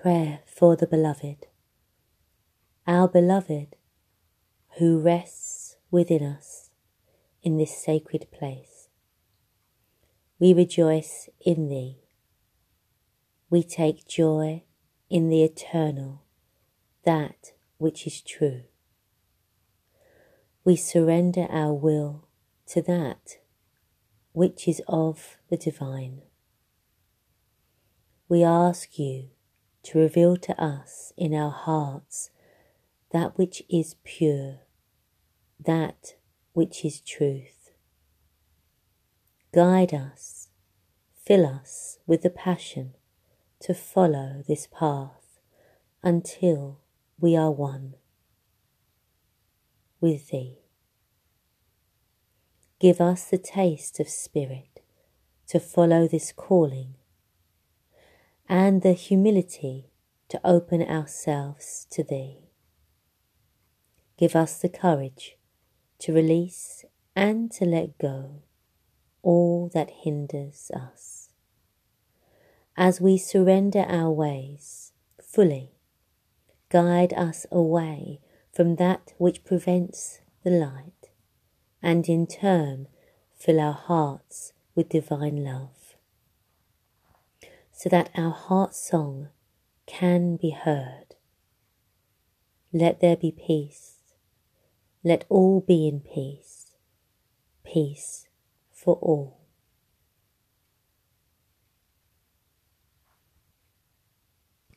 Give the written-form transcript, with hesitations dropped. Prayer for the Beloved. Our Beloved, who rests within us in this sacred place, we rejoice in Thee. We take joy in the eternal, that which is true. We surrender our will to that which is of the divine. We ask You to reveal to us in our hearts that which is pure, that which is truth. Guide us, fill us with the passion to follow this path until we are one with Thee. Give us the taste of spirit to follow this calling, and the humility to open ourselves to Thee. Give us the courage to release and to let go all that hinders us, as we surrender our ways fully. Guide us away from that which prevents the light, and in turn fill our hearts with divine love, so that our heart song can be heard. Let there be peace. Let all be in peace. Peace for all.